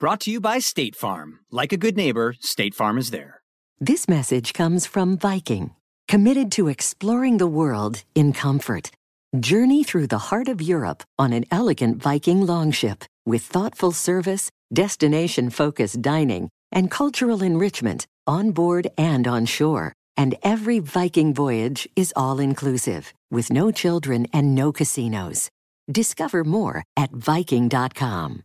Brought to you by State Farm. Like a good neighbor, State Farm is there. This message comes from Viking, committed to exploring the world in comfort. Journey through the heart of Europe on an elegant Viking longship with thoughtful service, destination-focused dining, and cultural enrichment on board and on shore. And every Viking voyage is all-inclusive, with no children and no casinos. Discover more at Viking.com.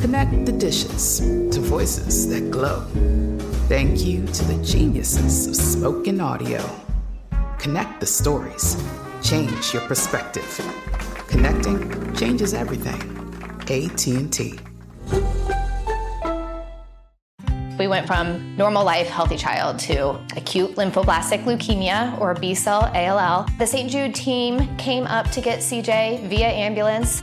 Connect the dishes to voices that glow. Thank you to the geniuses of spoken audio. Connect the stories. Change your perspective. Connecting changes everything. AT&T. We went from normal life, healthy child to acute lymphoblastic leukemia or B-cell ALL. The St. Jude team came up to get CJ via ambulance.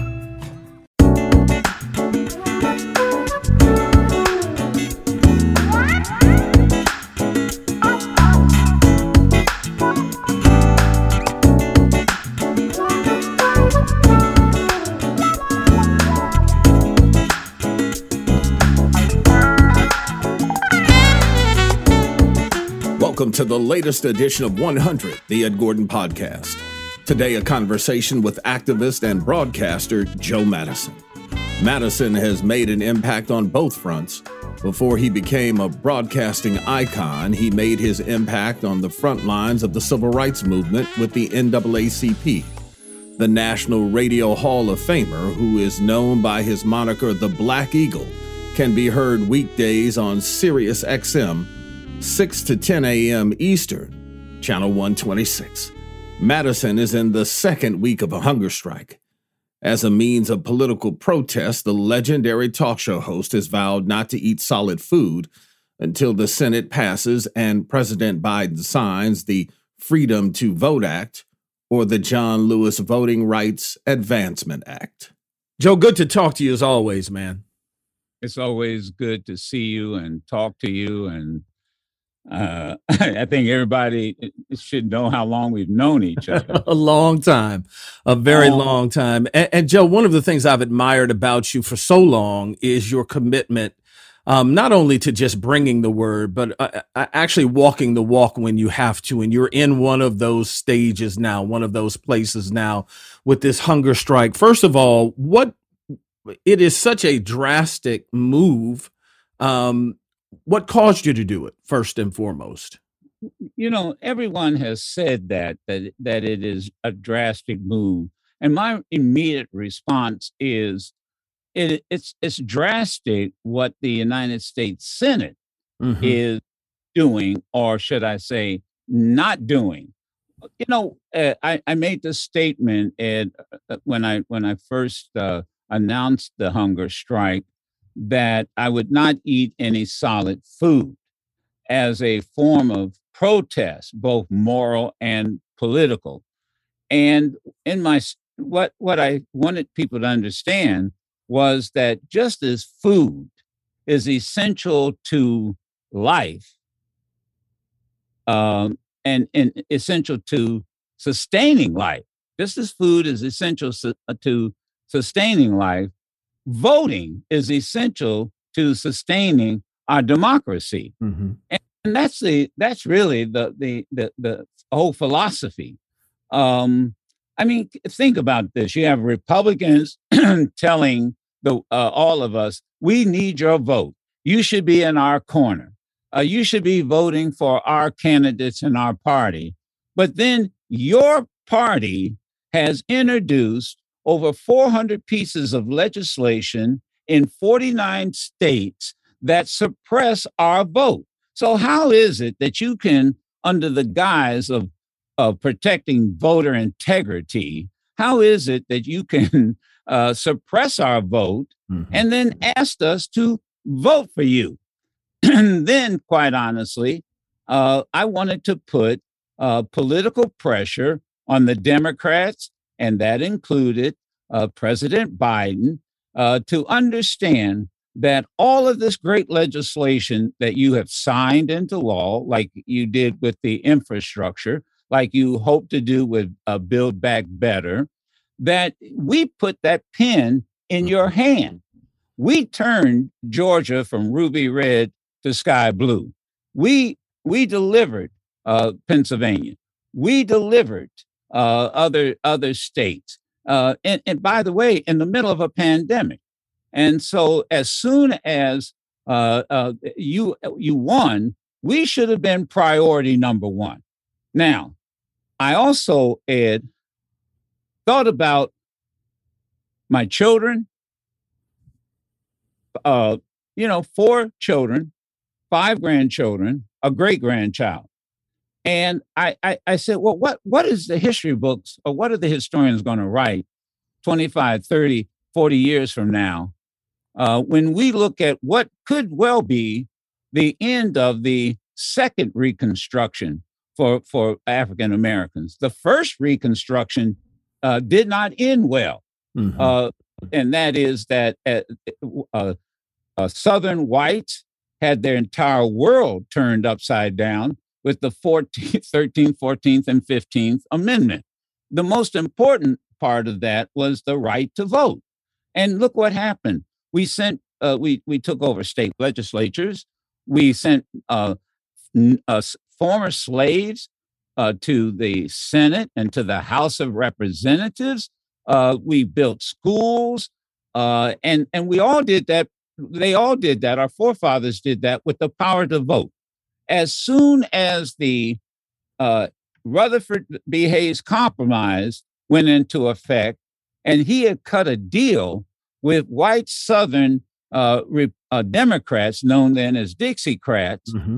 Welcome to the latest edition of 100, the Ed Gordon Podcast. Today, a conversation with activist and broadcaster Joe Madison. Madison has made an impact on both fronts. Before he became a broadcasting icon, he made his impact on the front lines of the civil rights movement with the NAACP, the National Radio Hall of Famer, who is known by his moniker, the Black Eagle, can be heard weekdays on Sirius XM, 6 to 10 a.m. Eastern, Channel 126. Madison is in the second week of a hunger strike. As a means of political protest, the legendary talk show host has vowed not to eat solid food until the Senate passes and President Biden signs the Freedom to Vote Act or the John Lewis Voting Rights Advancement Act. Joe, good to talk to you as always, man. It's always good to see you and talk to you, and I think everybody should know how long we've known each other. A long time, a very long time. And Joe, one of the things I've admired about you for so long is your commitment, not only to just bringing the word, but actually walking the walk when you have to. And you're in one of those stages now, one of those places now with this hunger strike. First of all, it is such a drastic move. What caused you to do it, first and foremost? You know, everyone has said that it is a drastic move. And my immediate response is it's drastic what the United States Senate is doing, or should I say, not doing. You know, I made this statement, Ed, when I first announced the hunger strike, that I would not eat any solid food as a form of protest, both moral and political. And in my what I wanted people to understand was that just as food is essential to life and essential to sustaining life, just as food is essential to sustaining life, voting is essential to sustaining our democracy. Mm-hmm. And that's really the whole philosophy. I mean, think about this. You have Republicans telling all of us, we need your vote. You should be in our corner. You should be voting for our candidates in our party. But then your party has introduced over 400 pieces of legislation in 49 states that suppress our vote. So how is it that you can, under the guise of protecting voter integrity, how is it that you can suppress our vote mm-hmm. and then ask us to vote for you? And then, quite honestly, I wanted to put political pressure on the Democrats, and that included President Biden, to understand that all of this great legislation that you have signed into law, like you did with the infrastructure, like you hope to do with Build Back Better, that we put that pen in your hand. We turned Georgia from ruby red to sky blue. We delivered Pennsylvania. We delivered other states. And by the way, in the middle of a pandemic. And so as soon as you won, we should have been priority number one. Now, I also, Ed, thought about my children, 4 children, 5 grandchildren, a great-grandchild. And I said, well, what is the history books, or what are the historians going to write 25, 30, 40 years from now, when we look at what could well be the end of the second Reconstruction for African Americans? The first Reconstruction did not end well. Mm-hmm. And that is that Southern whites had their entire world turned upside down with the 13th, 14th, and 15th Amendment. The most important part of that was the right to vote. And look what happened. We sent, we took over state legislatures. We sent former slaves to the Senate and to the House of Representatives. We built schools, and we all did that. They all did that. Our forefathers did that with the power to vote. As soon as the Rutherford B. Hayes Compromise went into effect, and he had cut a deal with white Southern Democrats, known then as Dixiecrats. Mm-hmm.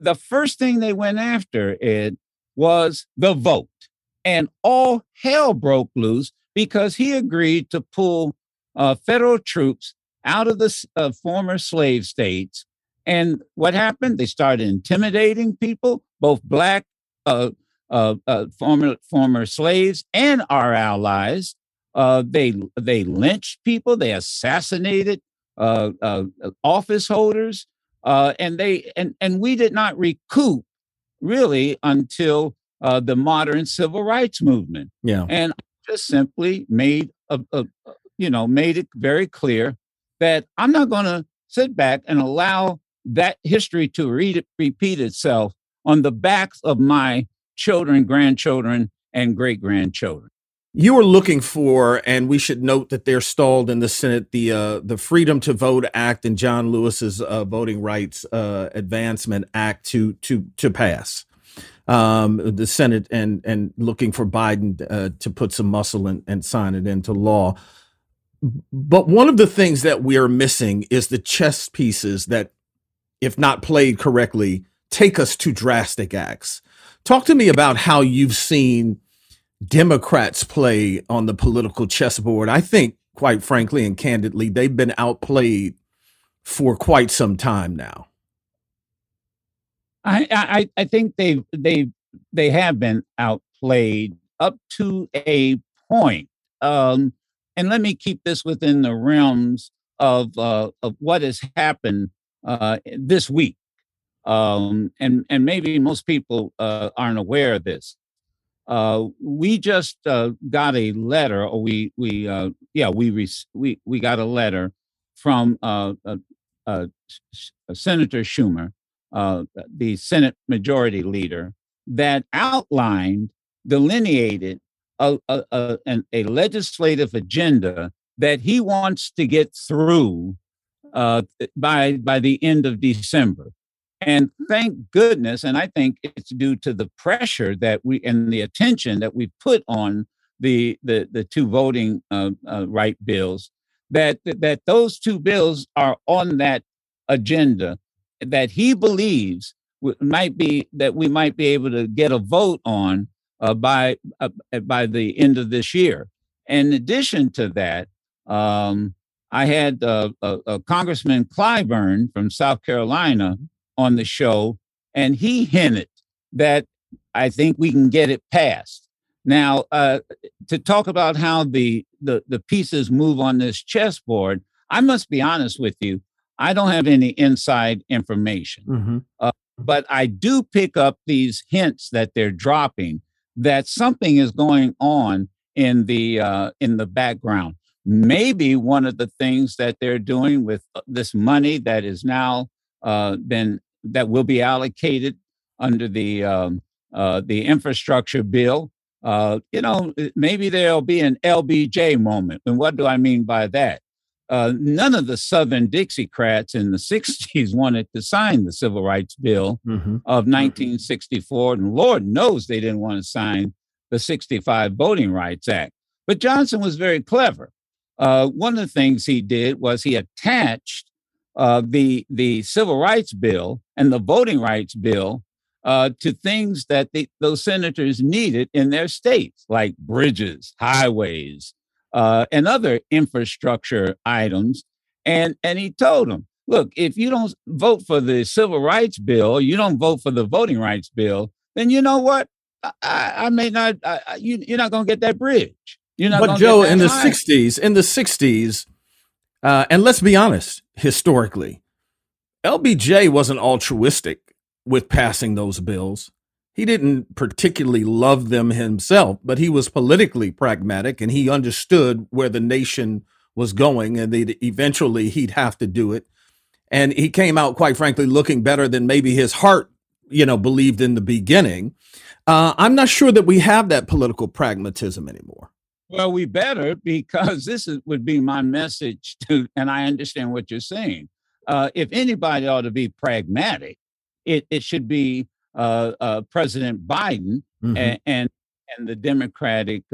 The first thing they went after, Ed, was the vote. And all hell broke loose because he agreed to pull federal troops out of the former slave states. And what happened? They started intimidating people, both Black former slaves and our allies. They lynched people. They assassinated office holders, and we did not recoup really until the modern civil rights movement. Yeah, and I just simply made made it very clear that I'm not going to sit back and allow that history to repeat itself on the backs of my children, grandchildren, and great grandchildren. You were looking for, and we should note that they're stalled in the Senate, the Freedom to Vote Act and John Lewis's Voting Rights Advancement Act to pass the Senate, and looking for Biden to put some muscle in and sign it into law. But one of the things that we are missing is the chess pieces that, if not played correctly, take us to drastic acts. Talk to me about how you've seen Democrats play on the political chessboard. I think, quite frankly and candidly, they've been outplayed for quite some time now. I think they have been outplayed up to a point. And let me keep this within the realms of what has happened this week. And maybe most people aren't aware of this. We just got a letter, or we got a letter from Senator Schumer, the Senate Majority Leader, that outlined, delineated a legislative agenda that he wants to get through by the end of December. And thank goodness, and I think it's due to the pressure that we and the attention that we put on the two voting right bills, that those two bills are on that agenda that he believes might be that we might be able to get a vote on by the end of this year. In addition to that, I had Congressman Clyburn from South Carolina on the show, and he hinted that I think we can get it passed. Now, to talk about how the pieces move on this chessboard, I must be honest with you, I don't have any inside information. Mm-hmm. But I do pick up these hints that they're dropping, that something is going on in the background. Maybe one of the things that they're doing with this money that is now that will be allocated under the infrastructure bill. Maybe there'll be an LBJ moment. And what do I mean by that? None of the Southern Dixiecrats in the 60s wanted to sign the Civil Rights Bill of 1964. And Lord knows they didn't want to sign the 65 Voting Rights Act. But Johnson was very clever. One of the things he did was he attached the Civil Rights Bill and the Voting Rights Bill to things that those senators needed in their states, like bridges, highways, and other infrastructure items. And he told them, look, if you don't vote for the Civil Rights Bill, you don't vote for the Voting Rights Bill, then you know what? I may not, you're not going to get that bridge. You're not but Joe, in the 60s, and let's be honest, historically, LBJ wasn't altruistic with passing those bills. He didn't particularly love them himself, but he was politically pragmatic and he understood where the nation was going and that eventually he'd have to do it. And he came out, quite frankly, looking better than maybe his heart, believed in the beginning. I'm not sure that we have that political pragmatism anymore. Well, we better, because would be my message to, and I understand what you're saying. If anybody ought to be pragmatic, it should be President Biden and the Democratic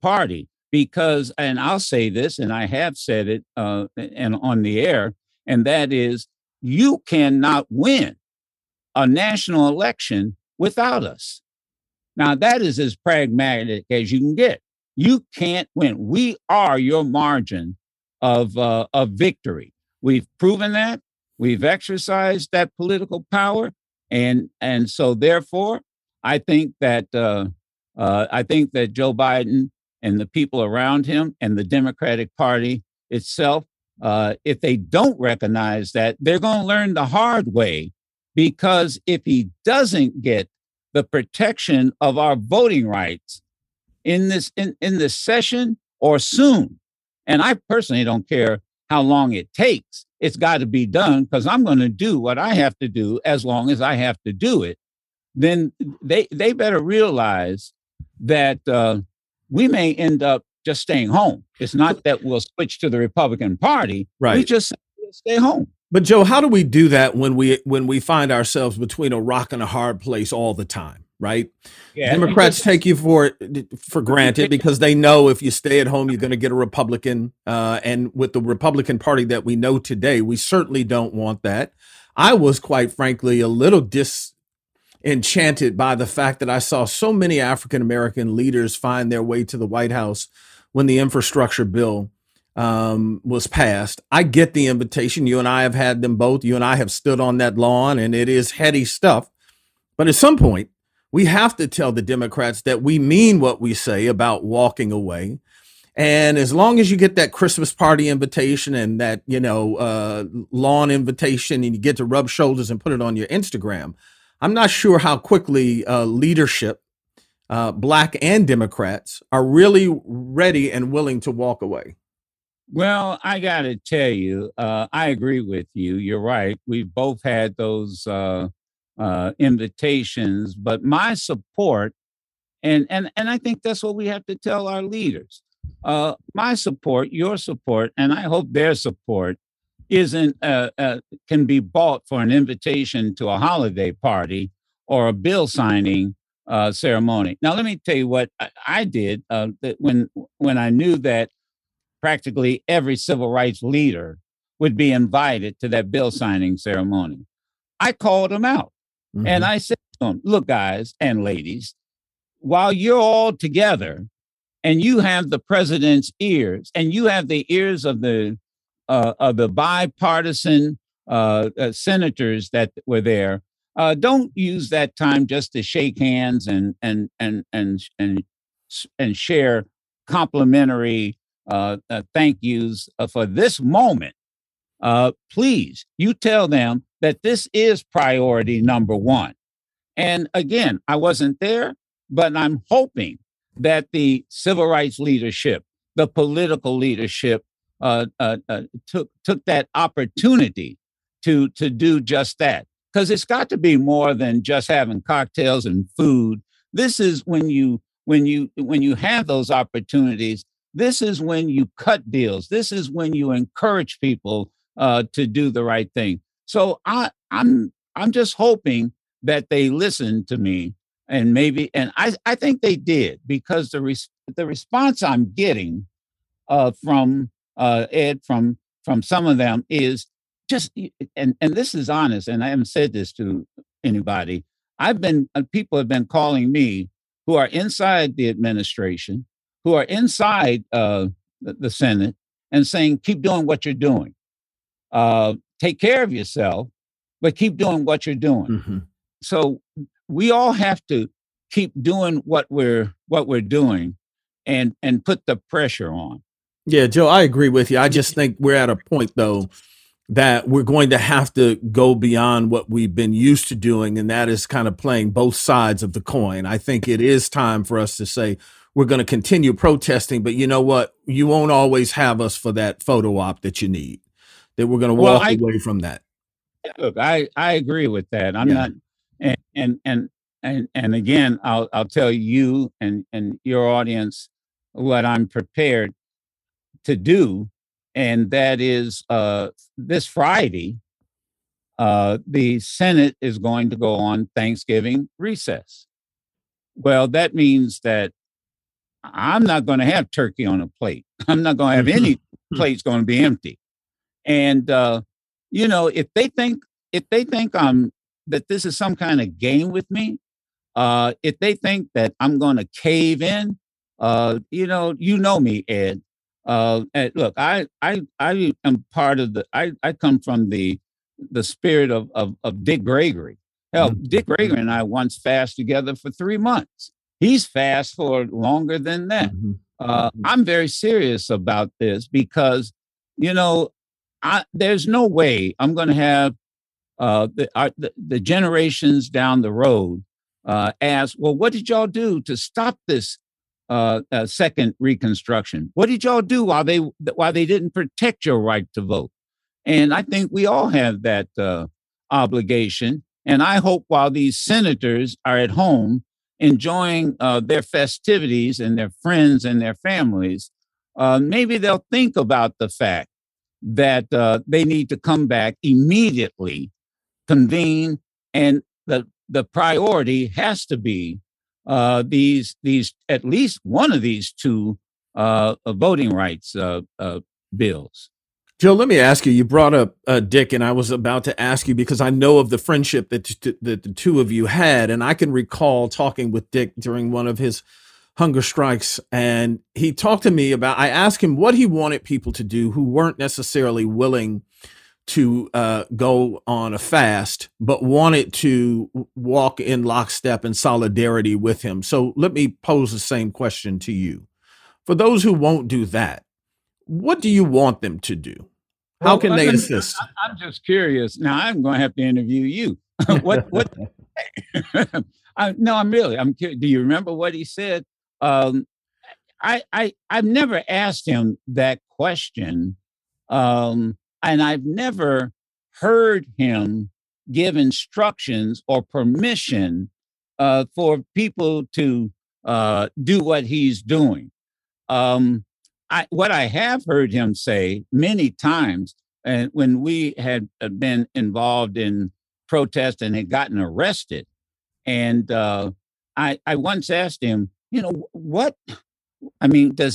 Party, because, and I'll say this, and I have said it and on the air, and that is, you cannot win a national election without us. Now, that is as pragmatic as you can get. You can't win. We are your margin of victory. We've proven that. We've exercised that political power, and so therefore, I think that Joe Biden and the people around him and the Democratic Party itself, if they don't recognize that, they're going to learn the hard way, because if he doesn't get the protection of our voting rights in this session or soon, and I personally don't care how long it takes, it's got to be done, because I'm going to do what I have to do as long as I have to do it. Then they better realize that we may end up just staying home. It's not that we'll switch to the Republican Party. Right. We just stay home. But Joe, how do we do that when we find ourselves between a rock and a hard place all the time? Right. Yeah. Democrats take you for granted, because they know if you stay at home, you're going to get a Republican. And with the Republican Party that we know today, we certainly don't want that. I was, quite frankly, a little disenchanted by the fact that I saw so many African-American leaders find their way to the White House when the infrastructure bill was passed. I get the invitation. You and I have had them both. You and I have stood on that lawn, and it is heady stuff. But at some point, we have to tell the Democrats that we mean what we say about walking away. And as long as you get that Christmas party invitation and that, lawn invitation, and you get to rub shoulders and put it on your Instagram, I'm not sure how quickly leadership Black and Democrats are really ready and willing to walk away? Well, I got to tell you, I agree with you. You're right. We both had those invitations, but my support, and I think that's what we have to tell our leaders. My support, your support, and I hope their support isn't can be bought for an invitation to a holiday party or a bill signing ceremony. Now, let me tell you what I did that when I knew that practically every civil rights leader would be invited to that bill signing ceremony. I called them out, mm-hmm. and I said to them, look, guys and ladies, while you're all together and you have the president's ears and you have the ears of the bipartisan senators that were there, don't use that time just to shake hands and share complimentary thank yous for this moment. Please, you tell them that this is priority number one. And again, I wasn't there, but I'm hoping that the civil rights leadership, the political leadership, took that opportunity to do just that. Because it's got to be more than just having cocktails and food. This is when you have those opportunities. This is when you cut deals. This is when you encourage people to do the right thing. So I'm just hoping that they listen to me, and maybe, and I think they did, because the response I'm getting from Ed from some of them is just, and this is honest, and I haven't said this to anybody. People have been calling me who are inside the administration, who are inside the Senate, and saying, keep doing what you're doing. Take care of yourself, but keep doing what you're doing. Mm-hmm. So we all have to keep doing what we're doing and put the pressure on. Yeah, Joe, I agree with you. I just think we're at a point, though, that we're going to have to go beyond what we've been used to doing. And that is kind of playing both sides of the coin. I think it is time for us to say, we're going to continue protesting, but you know what? You won't always have us for that photo op that you need, that we're going to walk away from that. Look, I agree with that. I'm not, and again, I'll tell you and your audience what I'm prepared to do. And that is this Friday, the Senate is going to go on Thanksgiving recess. Well, that means that I'm not going to have turkey on a plate. I'm not going to have any plates going to be empty. And, you know, if they think that this is some kind of game with me, if they think that I'm going to cave in, you know me, Ed. Look, I am part of I come from the spirit of Dick Gregory. Hell, Dick Gregory and I once fasted together for 3 months. He's fast for longer than that. I'm very serious about this because, you know, there's no way I'm going to have the generations down the road ask, well, what did y'all do to stop this second Reconstruction? What did y'all do while they didn't protect your right to vote? And I think we all have that obligation. And I hope while these senators are at home enjoying their festivities and their friends and their families, maybe they'll think about the fact that they need to come back immediately, convene, and the priority has to be these at least one of these two voting rights bills. Joe, let me ask you, brought up Dick, and I was about to ask you because I know of the friendship that the two of you had. And I can recall talking with Dick during one of his hunger strikes. And he talked to me about, I asked him what he wanted people to do who weren't necessarily willing to go on a fast, but wanted to walk in lockstep and solidarity with him. So let me pose the same question to you. For those who won't do that, what do you want them to do? How can they assist? I'm just curious. Now I'm going to have to interview you. what? No, I'm curious. Do you remember what he said? I've never asked him that question. And I've never heard him give instructions or permission for people to do what he's doing. What I have heard him say many times, and when we had been involved in protest and had gotten arrested, and I once asked him, does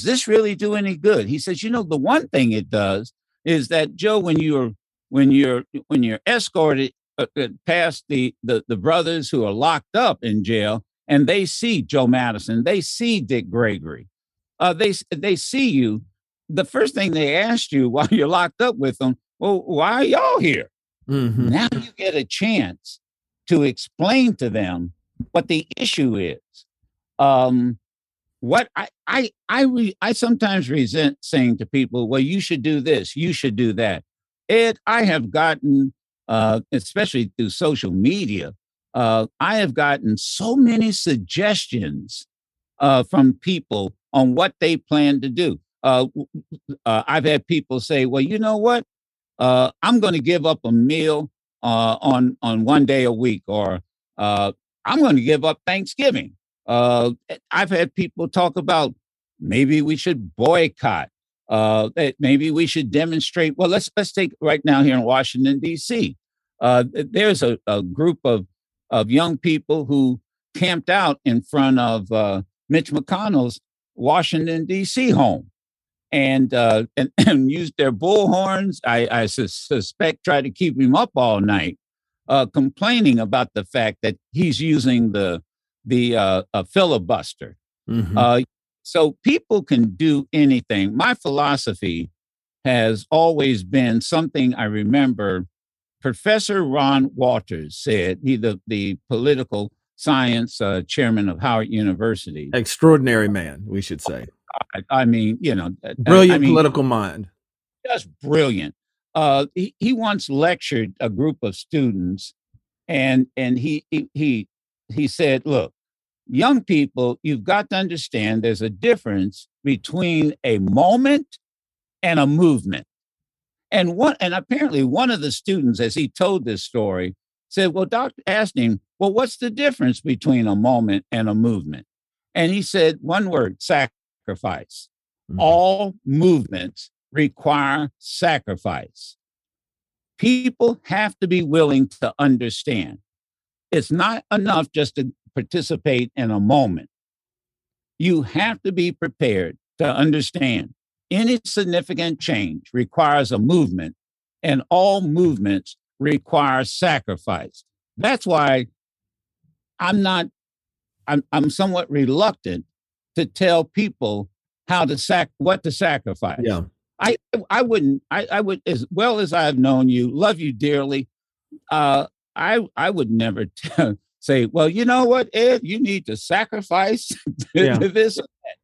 this really do any good? He says, the one thing it does is that, Joe, when you're escorted past the brothers who are locked up in jail, and they see Joe Madison, they see Dick Gregory, they see you. The first thing they asked you while you're locked up with them, well, why are y'all here? Mm-hmm. Now you get a chance to explain to them what the issue is. I sometimes resent saying to people, well, you should do this, you should do that. Ed, I have gotten, especially through social media, I have gotten so many suggestions from people on what they plan to do. I've had people say, well, you know what? I'm going to give up a meal on one day a week, or I'm going to give up Thanksgiving. I've had people talk about maybe we should boycott. Maybe we should demonstrate. Well, let's take right now here in Washington, D.C. There's a group of young people who camped out in front of Mitch McConnell's Washington, D.C. home, and used their bullhorns. I suspect tried to keep him up all night, complaining about the fact that he's using the filibuster. Mm-hmm. So people can do anything. My philosophy has always been something I remember Professor Ron Walters said, he the political science chairman of Howard University. Extraordinary man, we should say. Brilliant political mind. Just brilliant. He once lectured a group of students, and he said, look, young people, you've got to understand there's a difference between a moment and a movement. And apparently one of the students, as he told this story, said, well, Doctor asked him, well, what's the difference between a moment and a movement? And he said one word, sacrifice. Mm-hmm. All movements require sacrifice. People have to be willing to understand. It's not enough just to participate in a moment. You have to be prepared to understand any significant change requires a movement, and all movements require sacrifice. That's why I'm somewhat reluctant to tell people how to what to sacrifice. Yeah. I would, as well as I've known you, love you dearly. I would never say, well, you know what, Ed, you need to sacrifice to this or that.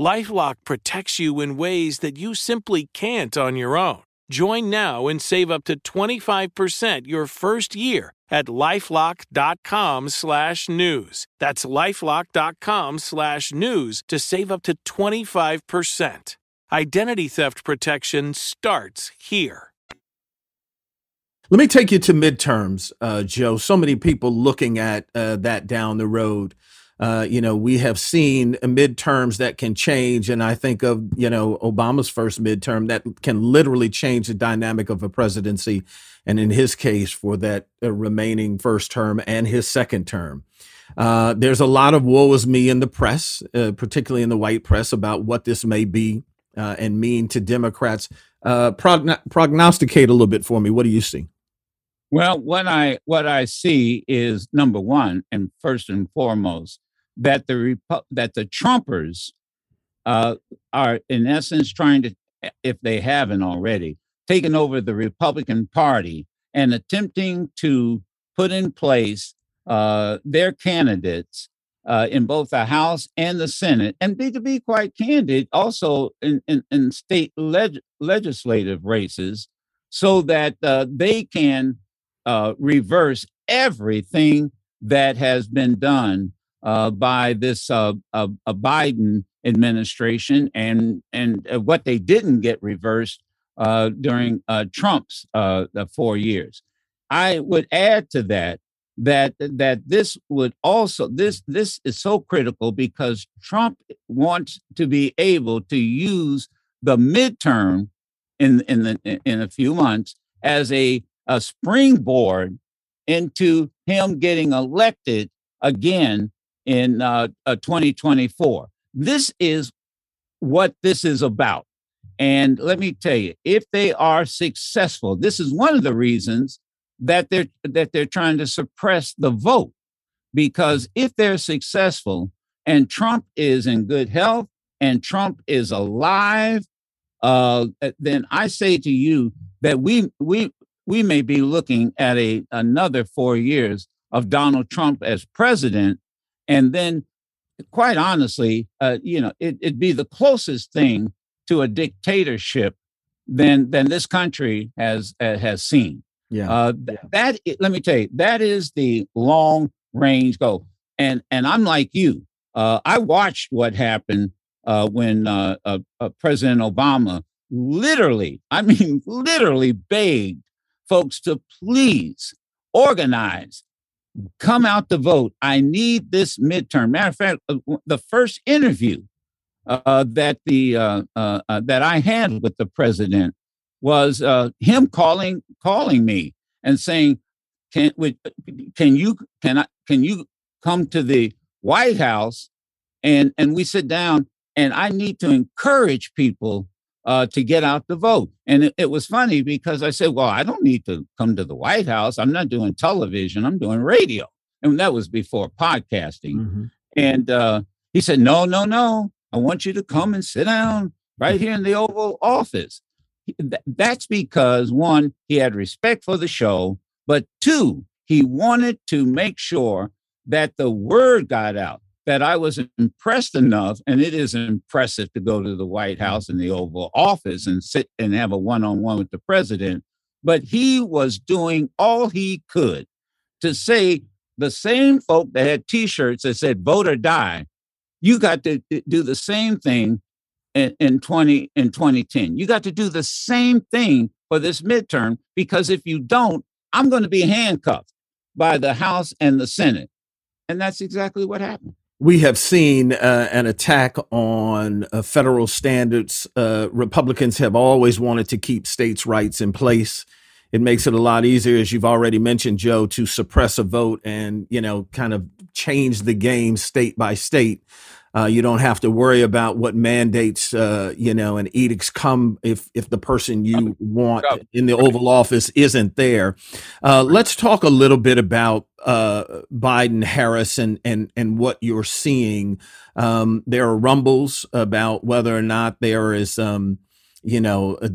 LifeLock protects you in ways that you simply can't on your own. Join now and save up to 25% your first year at LifeLock.com/news. That's LifeLock.com/news to save up to 25%. Identity theft protection starts here. Let me take you to midterms, Joe. So many people looking at that down the road. We have seen midterms that can change. And I think of, Obama's first midterm that can literally change the dynamic of a presidency. And in his case, for that remaining first term and his second term. There's a lot of woe is me in the press, particularly in the white press, about what this may be and mean to Democrats. Prognosticate a little bit for me. What do you see? Well, what I see is, number one, and first and foremost, that the Trumpers are, in essence, trying to, if they haven't already, taken over the Republican Party and attempting to put in place their candidates in both the House and the Senate. And to be quite candid, also in state legislative races, so that they can reverse everything that has been done by this Biden administration and what they didn't get reversed during Trump's the 4 years. I would add to that this would also this is so critical because Trump wants to be able to use the midterm in a few months as a springboard into him getting elected again in 2024. This is what this is about. And let me tell you, if they are successful, this is one of the reasons that they're trying to suppress the vote, because if they're successful and Trump is in good health and Trump is alive, then I say to you that we may be looking at another 4 years of Donald Trump as president. And then, quite honestly, it'd be the closest thing to a dictatorship than this country has seen. Yeah. That, let me tell you, that is the long range goal. And I'm like you. I watched what happened when President Obama literally begged folks to please organize, come out to vote. I need this midterm. Matter of fact, the first interview that I had with the president was him calling me and saying, "Can you come to the White House and we sit down, and I need to encourage people to get out the vote." And it was funny because I said, "Well, I don't need to come to the White House. I'm not doing television. I'm doing radio." And that was before podcasting. Mm-hmm. And he said, no. I want you to come and sit down right here in the Oval Office. That's because, one, he had respect for the show, but two, he wanted to make sure that the word got out, that I was impressed enough, and it is impressive to go to the White House and the Oval Office and sit and have a one-on-one with the president, but he was doing all he could to say the same folk that had T-shirts that said vote or die, you got to do the same thing in 2010. You got to do the same thing for this midterm, because if you don't, I'm going to be handcuffed by the House and the Senate. And that's exactly what happened. We have seen an attack on federal standards. Republicans have always wanted to keep states' rights in place. It makes it a lot easier, as you've already mentioned, Joe, to suppress a vote and, kind of change the game state by state. You don't have to worry about what mandates, and edicts come if the person you want in the Oval Office isn't there. Let's talk a little bit about Biden, Harris, and what you're seeing. There are rumbles about whether or not there is a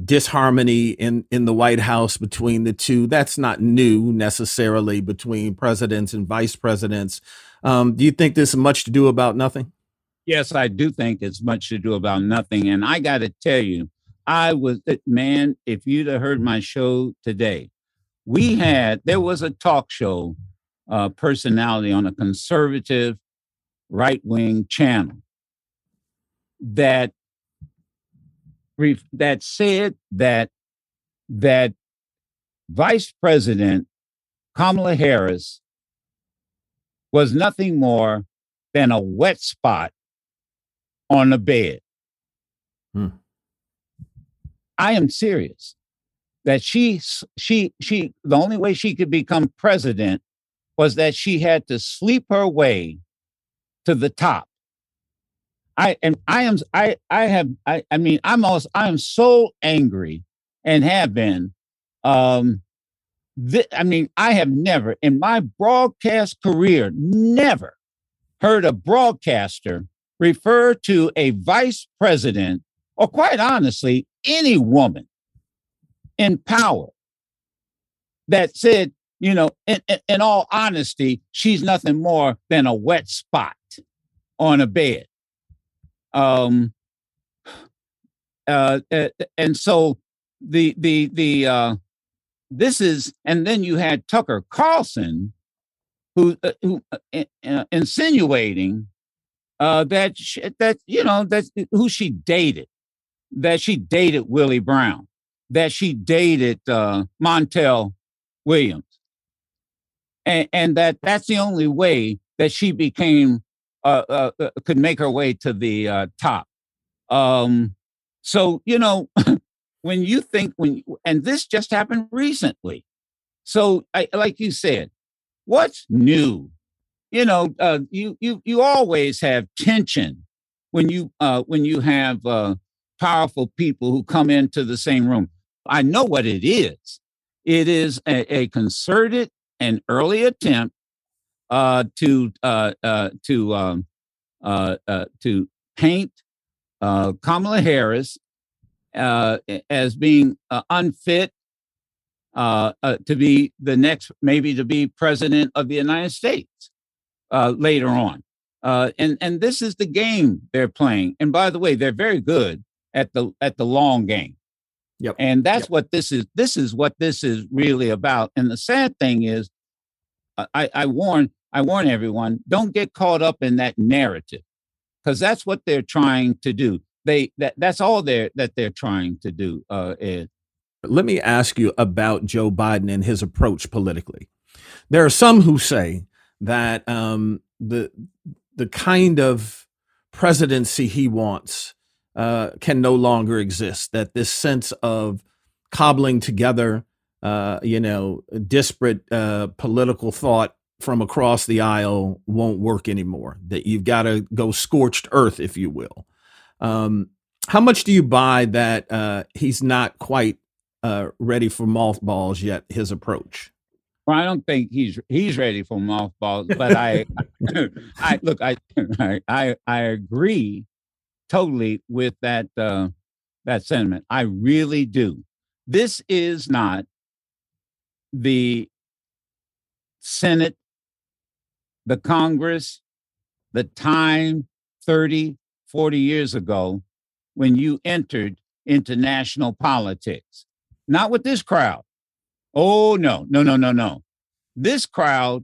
disharmony in the White House between the two. That's not new necessarily between presidents and vice presidents. Do you think there's much to do about nothing? Yes, I do think it's much to do about nothing. And I got to tell you, if you'd have heard my show today, there was a talk show personality on a conservative right wing channel that said that Vice President Kamala Harris was nothing more than a wet spot on a bed. I am serious that she the only way she could become president was that she had to sleep her way to the top. I am so angry, and have been. I have never in my broadcast career never heard a broadcaster refer to a vice president, or quite honestly, any woman in power, that said, in all honesty, she's nothing more than a wet spot on a bed. And so this is, and then you had Tucker Carlson, who insinuating that she dated Willie Brown, that she dated Montel Williams, and that's the only way that she became could make her way to the top. And this just happened recently. So, like you said, what's new? You always have tension when you have powerful people who come into the same room. I know what it is. It is a concerted and early attempt to paint Kamala Harris as being unfit to be the next, maybe to be president of the United States later on. And this is the game they're playing. And by the way, they're very good at the long game. Yep. And that's what this is. This is what this is really about. And the sad thing is, I warn everyone, don't get caught up in that narrative, because that's what they're trying to do. That's all they're trying to do. Ed. Let me ask you about Joe Biden and his approach politically. There are some who say that the kind of presidency he wants can no longer exist, that this sense of cobbling together, disparate political thought from across the aisle won't work anymore, that you've got to go scorched earth, if you will. How much do you buy that he's not quite ready for mothballs yet, his approach? Well, I don't think he's ready for mothballs, but I agree totally with that sentiment. I really do. This is not the Senate, the Congress, the time 30, 40 years ago when you entered into national politics. Not with this crowd. Oh, no. This crowd,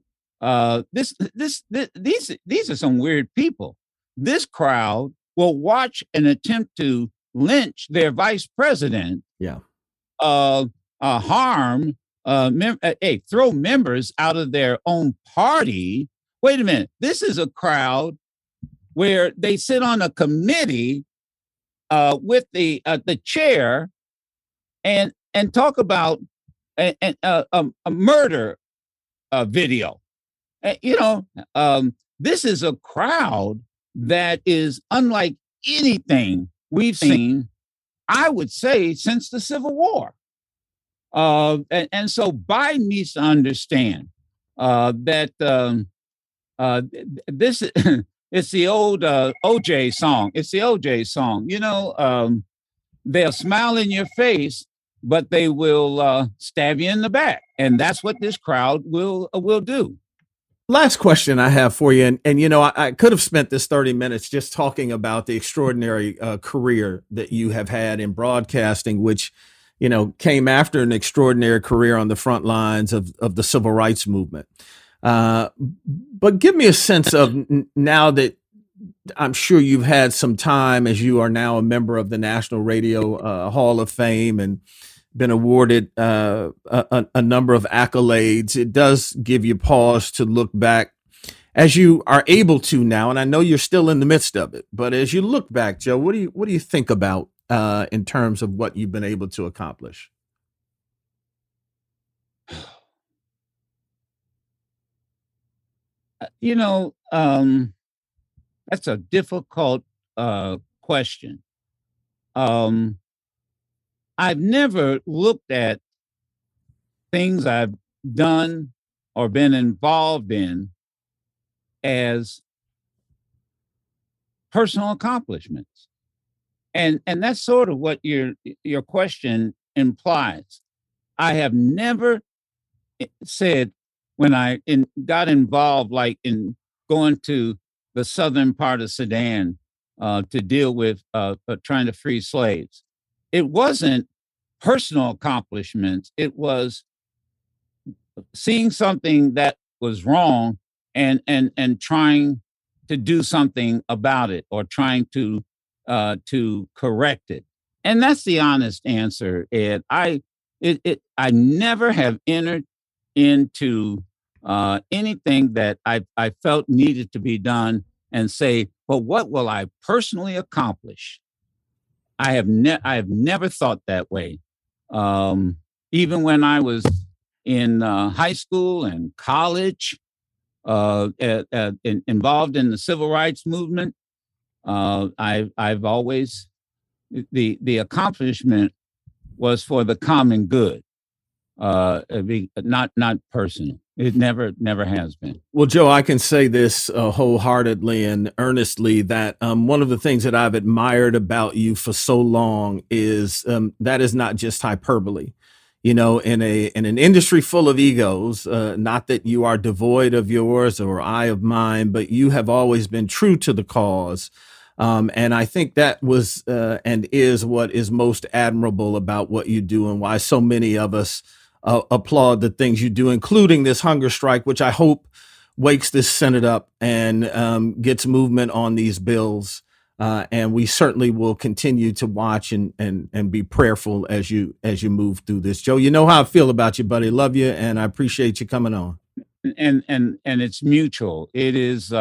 these are some weird people. This crowd will watch an attempt to lynch their vice president. Yeah. Throw members out of their own party. Wait a minute. This is a crowd where they sit on a committee with the chair and talk about a murder video. This is a crowd that is unlike anything we've seen, I would say, since the Civil War. And so Biden needs to understand that this it's the old OJ song. It's the OJ song. They'll smile in your face, but they will stab you in the back. And that's what this crowd will do. Last question I have for you. I could have spent this 30 minutes just talking about the extraordinary career that you have had in broadcasting, which, came after an extraordinary career on the front lines of the civil rights movement. But give me a sense of now that I'm sure you've had some time, as you are now a member of the National Radio Hall of Fame and been awarded a number of accolades. It does give you pause to look back as you are able to now. And I know you're still in the midst of it, but as you look back, Joe, what do you think about in terms of what you've been able to accomplish? That's a difficult question. I've never looked at things I've done or been involved in as personal accomplishments. And that's sort of what your question implies. I have never said when I got involved, like in going to the southern part of Sudan to deal with trying to free slaves. It wasn't personal accomplishments. It was seeing something that was wrong and trying to do something about it or trying to correct it. And that's the honest answer, Ed. I never have entered into anything that I felt needed to be done and say, well, what will I personally accomplish? I have never thought that way. Even when I was in high school and college, involved in the civil rights movement, I've always the accomplishment was for the common good, not personal. It never has been. Well, Joe, I can say this wholeheartedly and earnestly that one of the things that I've admired about you for so long is that is not just hyperbole. In an industry full of egos, not that you are devoid of yours or I of mine, but you have always been true to the cause. And I think that was and is what is most admirable about what you do and why so many of us applaud the things you do, including this hunger strike, which I hope wakes this Senate up and gets movement on these bills. And we certainly will continue to watch and be prayerful as you move through this. Joe, you know how I feel about you, buddy. Love you. And I appreciate you coming on. And it's mutual. It is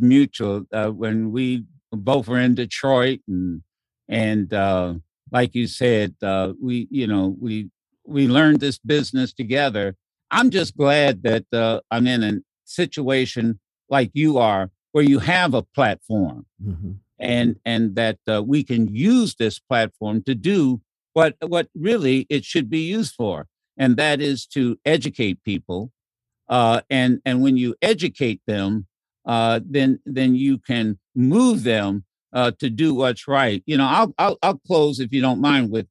mutual. When we both were in Detroit and like you said, we learned this business together. I'm just glad that I'm in a situation like you are, where you have a platform, mm-hmm. and that we can use this platform to do what really it should be used for, and that is to educate people. And when you educate them, then you can move them to do what's right. You know, I'll close, if you don't mind, with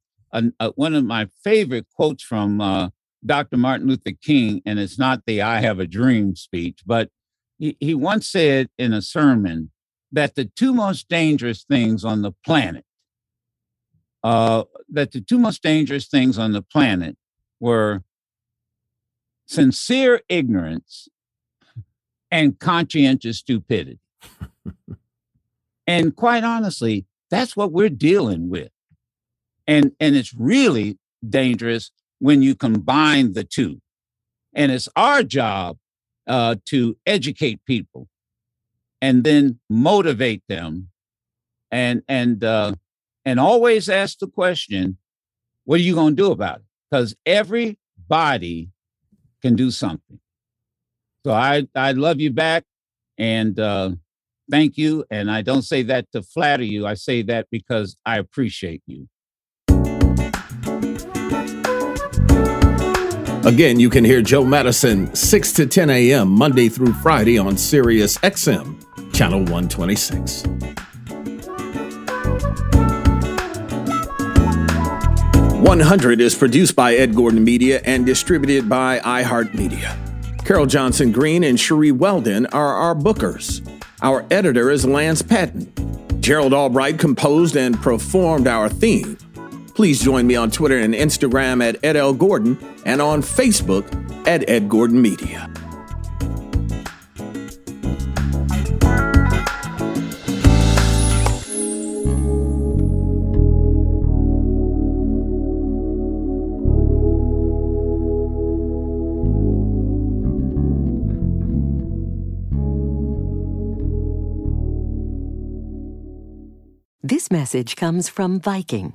one of my favorite quotes from Dr. Martin Luther King, and it's not the "I Have a Dream" speech, but he once said in a sermon that the two most dangerous things on the planet were sincere ignorance and conscientious stupidity. And quite honestly, that's what we're dealing with. And it's really dangerous when you combine the two. And it's our job to educate people and then motivate them and always ask the question, what are you going to do about it? Because everybody can do something. So I love you back and thank you. And I don't say that to flatter you. I say that because I appreciate you. Again, you can hear Joe Madison 6 to 10 a.m. Monday through Friday on Sirius XM, Channel 126. "100" is produced by Ed Gordon Media and distributed by iHeartMedia. Carol Johnson Green and Cherie Weldon are our bookers. Our editor is Lance Patton. Gerald Albright composed and performed our theme. Please join me on Twitter and Instagram at Ed L. Gordon and on Facebook at Ed Gordon Media. This message comes from Viking,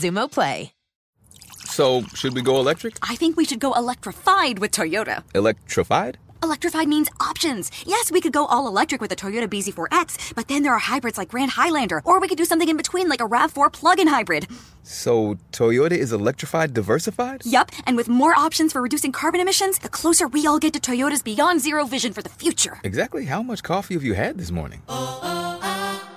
Xumo Play. So, should we go electric? I think we should go electrified with Toyota. Electrified? Electrified means options. Yes, we could go all electric with a Toyota BZ4X, but then there are hybrids like Grand Highlander, or we could do something in between like a RAV4 plug-in hybrid. So, Toyota is electrified diversified? Yep, and with more options for reducing carbon emissions, the closer we all get to Toyota's Beyond Zero vision for the future. Exactly how much coffee have you had this morning?